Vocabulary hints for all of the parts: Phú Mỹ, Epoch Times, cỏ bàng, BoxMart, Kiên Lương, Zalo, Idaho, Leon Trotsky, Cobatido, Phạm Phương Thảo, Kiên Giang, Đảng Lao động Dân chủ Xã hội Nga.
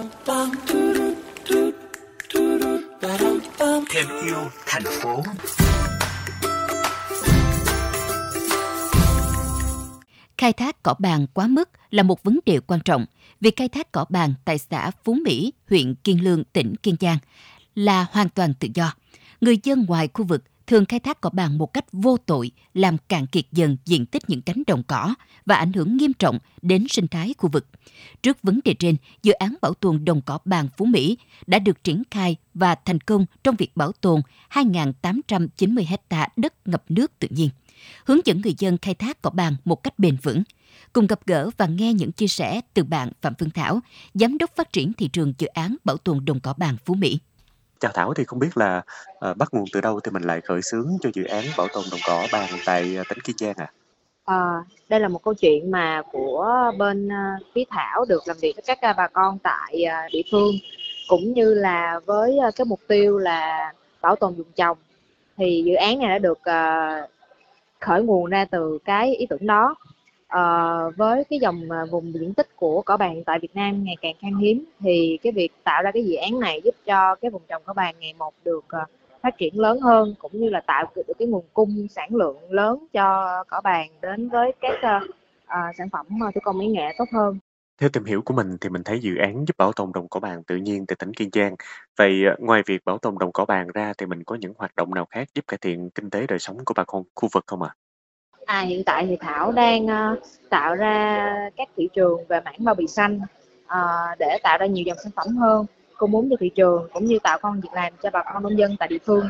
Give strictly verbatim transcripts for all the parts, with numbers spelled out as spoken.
Thêm yêu thành phố. Khai thác cỏ bàng quá mức là một vấn đề quan trọng. Việc khai thác cỏ bàng tại xã Phú Mỹ, huyện Kiên Lương, tỉnh Kiên Giang là hoàn toàn tự do. Người dân ngoài khu vực thường khai thác cỏ bàng một cách vô tội, làm cạn kiệt dần diện tích những cánh đồng cỏ và ảnh hưởng nghiêm trọng đến sinh thái khu vực. Trước vấn đề trên, dự án bảo tồn đồng cỏ bàng Phú Mỹ đã được triển khai và thành công trong việc bảo tồn hai nghìn tám trăm chín mươi hectare đất ngập nước tự nhiên, hướng dẫn người dân khai thác cỏ bàng một cách bền vững. Cùng gặp gỡ và nghe những chia sẻ từ bạn Phạm Phương Thảo, Giám đốc Phát triển Thị trường dự án bảo tồn đồng cỏ bàng Phú Mỹ. Chào Thảo, thì không biết là uh, bắt nguồn từ đâu thì mình lại khởi xướng cho dự án bảo tồn đồng cỏ bàng tại uh, tỉnh Kiên Giang ạ? À? À, đây là một câu chuyện mà của bên uh, phía Thảo được làm việc với các uh, bà con tại uh, địa phương, cũng như là với uh, cái mục tiêu là bảo tồn vùng trồng. Thì dự án này đã được uh, khởi nguồn ra từ cái ý tưởng đó. Uh, với cái dòng uh, vùng diện tích của cỏ bàng tại Việt Nam ngày càng khan hiếm, thì cái việc tạo ra cái dự án này giúp cho cái vùng trồng cỏ bàng ngày một được uh, phát triển lớn hơn, cũng như là tạo được cái nguồn cung sản lượng lớn cho cỏ bàng đến với các uh, uh, sản phẩm uh, thủ công mỹ nghệ tốt hơn. Theo tìm hiểu của mình thì mình thấy dự án giúp bảo tồn đồng cỏ bàng tự nhiên tại tỉnh Kiên Giang. Vậy uh, ngoài việc bảo tồn đồng cỏ bàng ra thì mình có những hoạt động nào khác giúp cải thiện kinh tế đời sống của bà con khu vực không ạ? À? À, hiện tại thì Thảo đang uh, tạo ra các thị trường về mảng bao bì xanh uh, để tạo ra nhiều dòng sản phẩm hơn, cung ứng cho thị trường cũng như tạo công việc làm cho bà con nông dân tại địa phương.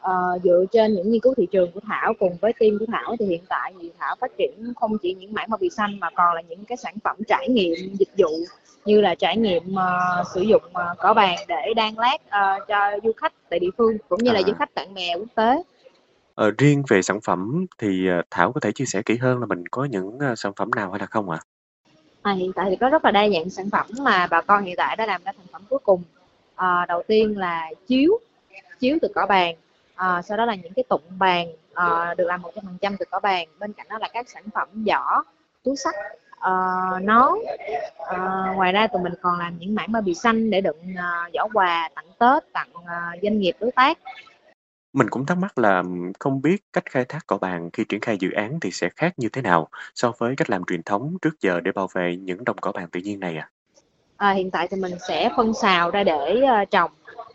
Uh, dựa trên những nghiên cứu thị trường của Thảo cùng với team của Thảo thì hiện tại thì Thảo phát triển không chỉ những mảng bao bì xanh mà còn là những cái sản phẩm trải nghiệm dịch vụ, như là trải nghiệm uh, sử dụng uh, cỏ bàng để đan lát uh, cho du khách tại địa phương cũng như là du khách bạn bè quốc tế. Ờ, riêng về sản phẩm thì Thảo có thể chia sẻ kỹ hơn là mình có những sản phẩm nào hay là không ạ? À? À, hiện tại thì có rất là đa dạng sản phẩm mà bà con hiện tại đã làm ra thành phẩm cuối cùng. À, đầu tiên là chiếu, chiếu từ cỏ bàng, à, sau đó là những cái tụng bàng à, được làm một trăm phần trăm từ cỏ bàng. Bên cạnh đó là các sản phẩm giỏ, túi xách, à, nón. À, ngoài ra tụi mình còn làm những mảng bao bì xanh để đựng à, giỏ quà, tặng Tết, tặng à, doanh nghiệp đối tác. Mình cũng thắc mắc là không biết cách khai thác cỏ bàng khi triển khai dự án thì sẽ khác như thế nào so với cách làm truyền thống trước giờ để bảo vệ những đồng cỏ bàng tự nhiên này ạ? À? À, hiện tại thì mình sẽ phân sào ra để uh, trồng,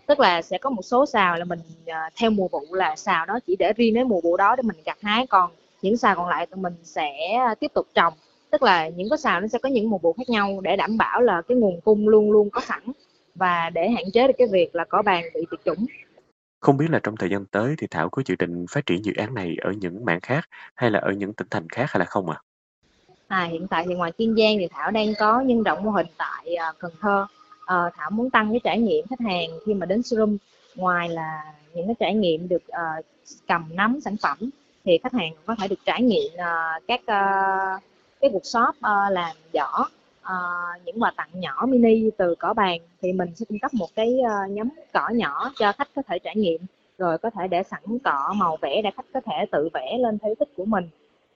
tức là sẽ có một số sào là mình uh, theo mùa vụ, là sào đó chỉ để riêng đến mùa vụ đó để mình gặt hái, còn những sào còn lại thì mình sẽ tiếp tục trồng, tức là những cái sào nó sẽ có những mùa vụ khác nhau để đảm bảo là cái nguồn cung luôn luôn có sẵn và để hạn chế được cái việc là cỏ bàng bị tuyệt chủng. Không biết là trong thời gian tới thì Thảo có dự định phát triển dự án này ở những mảng khác hay là ở những tỉnh thành khác hay là không ạ? À? À, hiện tại thì ngoài Kiên Giang thì Thảo đang có nhân rộng mô hình tại uh, Cần Thơ. Uh, Thảo muốn tăng cái trải nghiệm khách hàng khi mà đến showroom. Ngoài là những cái trải nghiệm được uh, cầm nắm sản phẩm thì khách hàng có thể được trải nghiệm uh, các uh, cái workshop uh, làm giỏ, uh, những quà tặng nhỏ mini từ cỏ bàng. Thì mình sẽ cung cấp một cái uh, nhóm cỏ nhỏ cho khách có thể trải nghiệm, rồi có thể để sẵn cỏ màu vẽ để khách có thể tự vẽ lên theo ý thích của mình.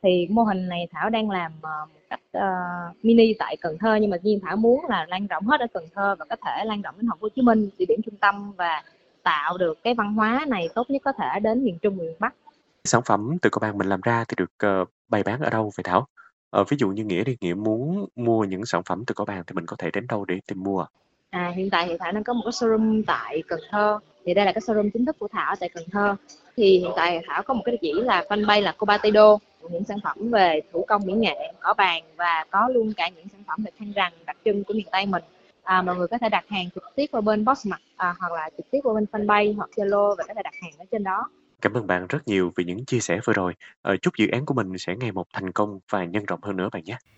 Thì mô hình này Thảo đang làm uh, một cách uh, mini tại Cần Thơ, nhưng mà riêng Thảo muốn là lan rộng hết ở Cần Thơ và có thể lan rộng đến Thành phố Hồ Chí Minh, địa điểm trung tâm, và tạo được cái văn hóa này tốt nhất có thể đến miền Trung, miền Bắc. Sản phẩm từ cỏ bàng mình làm ra thì được uh, bày bán ở đâu vậy Thảo? Ờ, ví dụ như Nghĩa đi, Nghĩa muốn mua những sản phẩm từ cỏ bàng thì mình có thể đến đâu để tìm mua? À, hiện tại thì Thảo đang có một cái showroom tại Cần Thơ. Thì đây là cái showroom chính thức của Thảo tại Cần Thơ. Thì hiện tại Thảo có một cái địa chỉ là fanpage là Cobatido, những sản phẩm về thủ công mỹ nghệ, cỏ bàng, và có luôn cả những sản phẩm về khăn rằn đặc trưng của miền Tây mình. À, mọi người có thể đặt hàng trực tiếp qua bên BoxMart à, hoặc là trực tiếp qua bên fanpage hoặc Zalo và có thể đặt hàng ở trên đó. Cảm ơn bạn rất nhiều vì những chia sẻ vừa rồi. Chúc dự án của mình sẽ ngày một thành công và nhân rộng hơn nữa bạn nhé.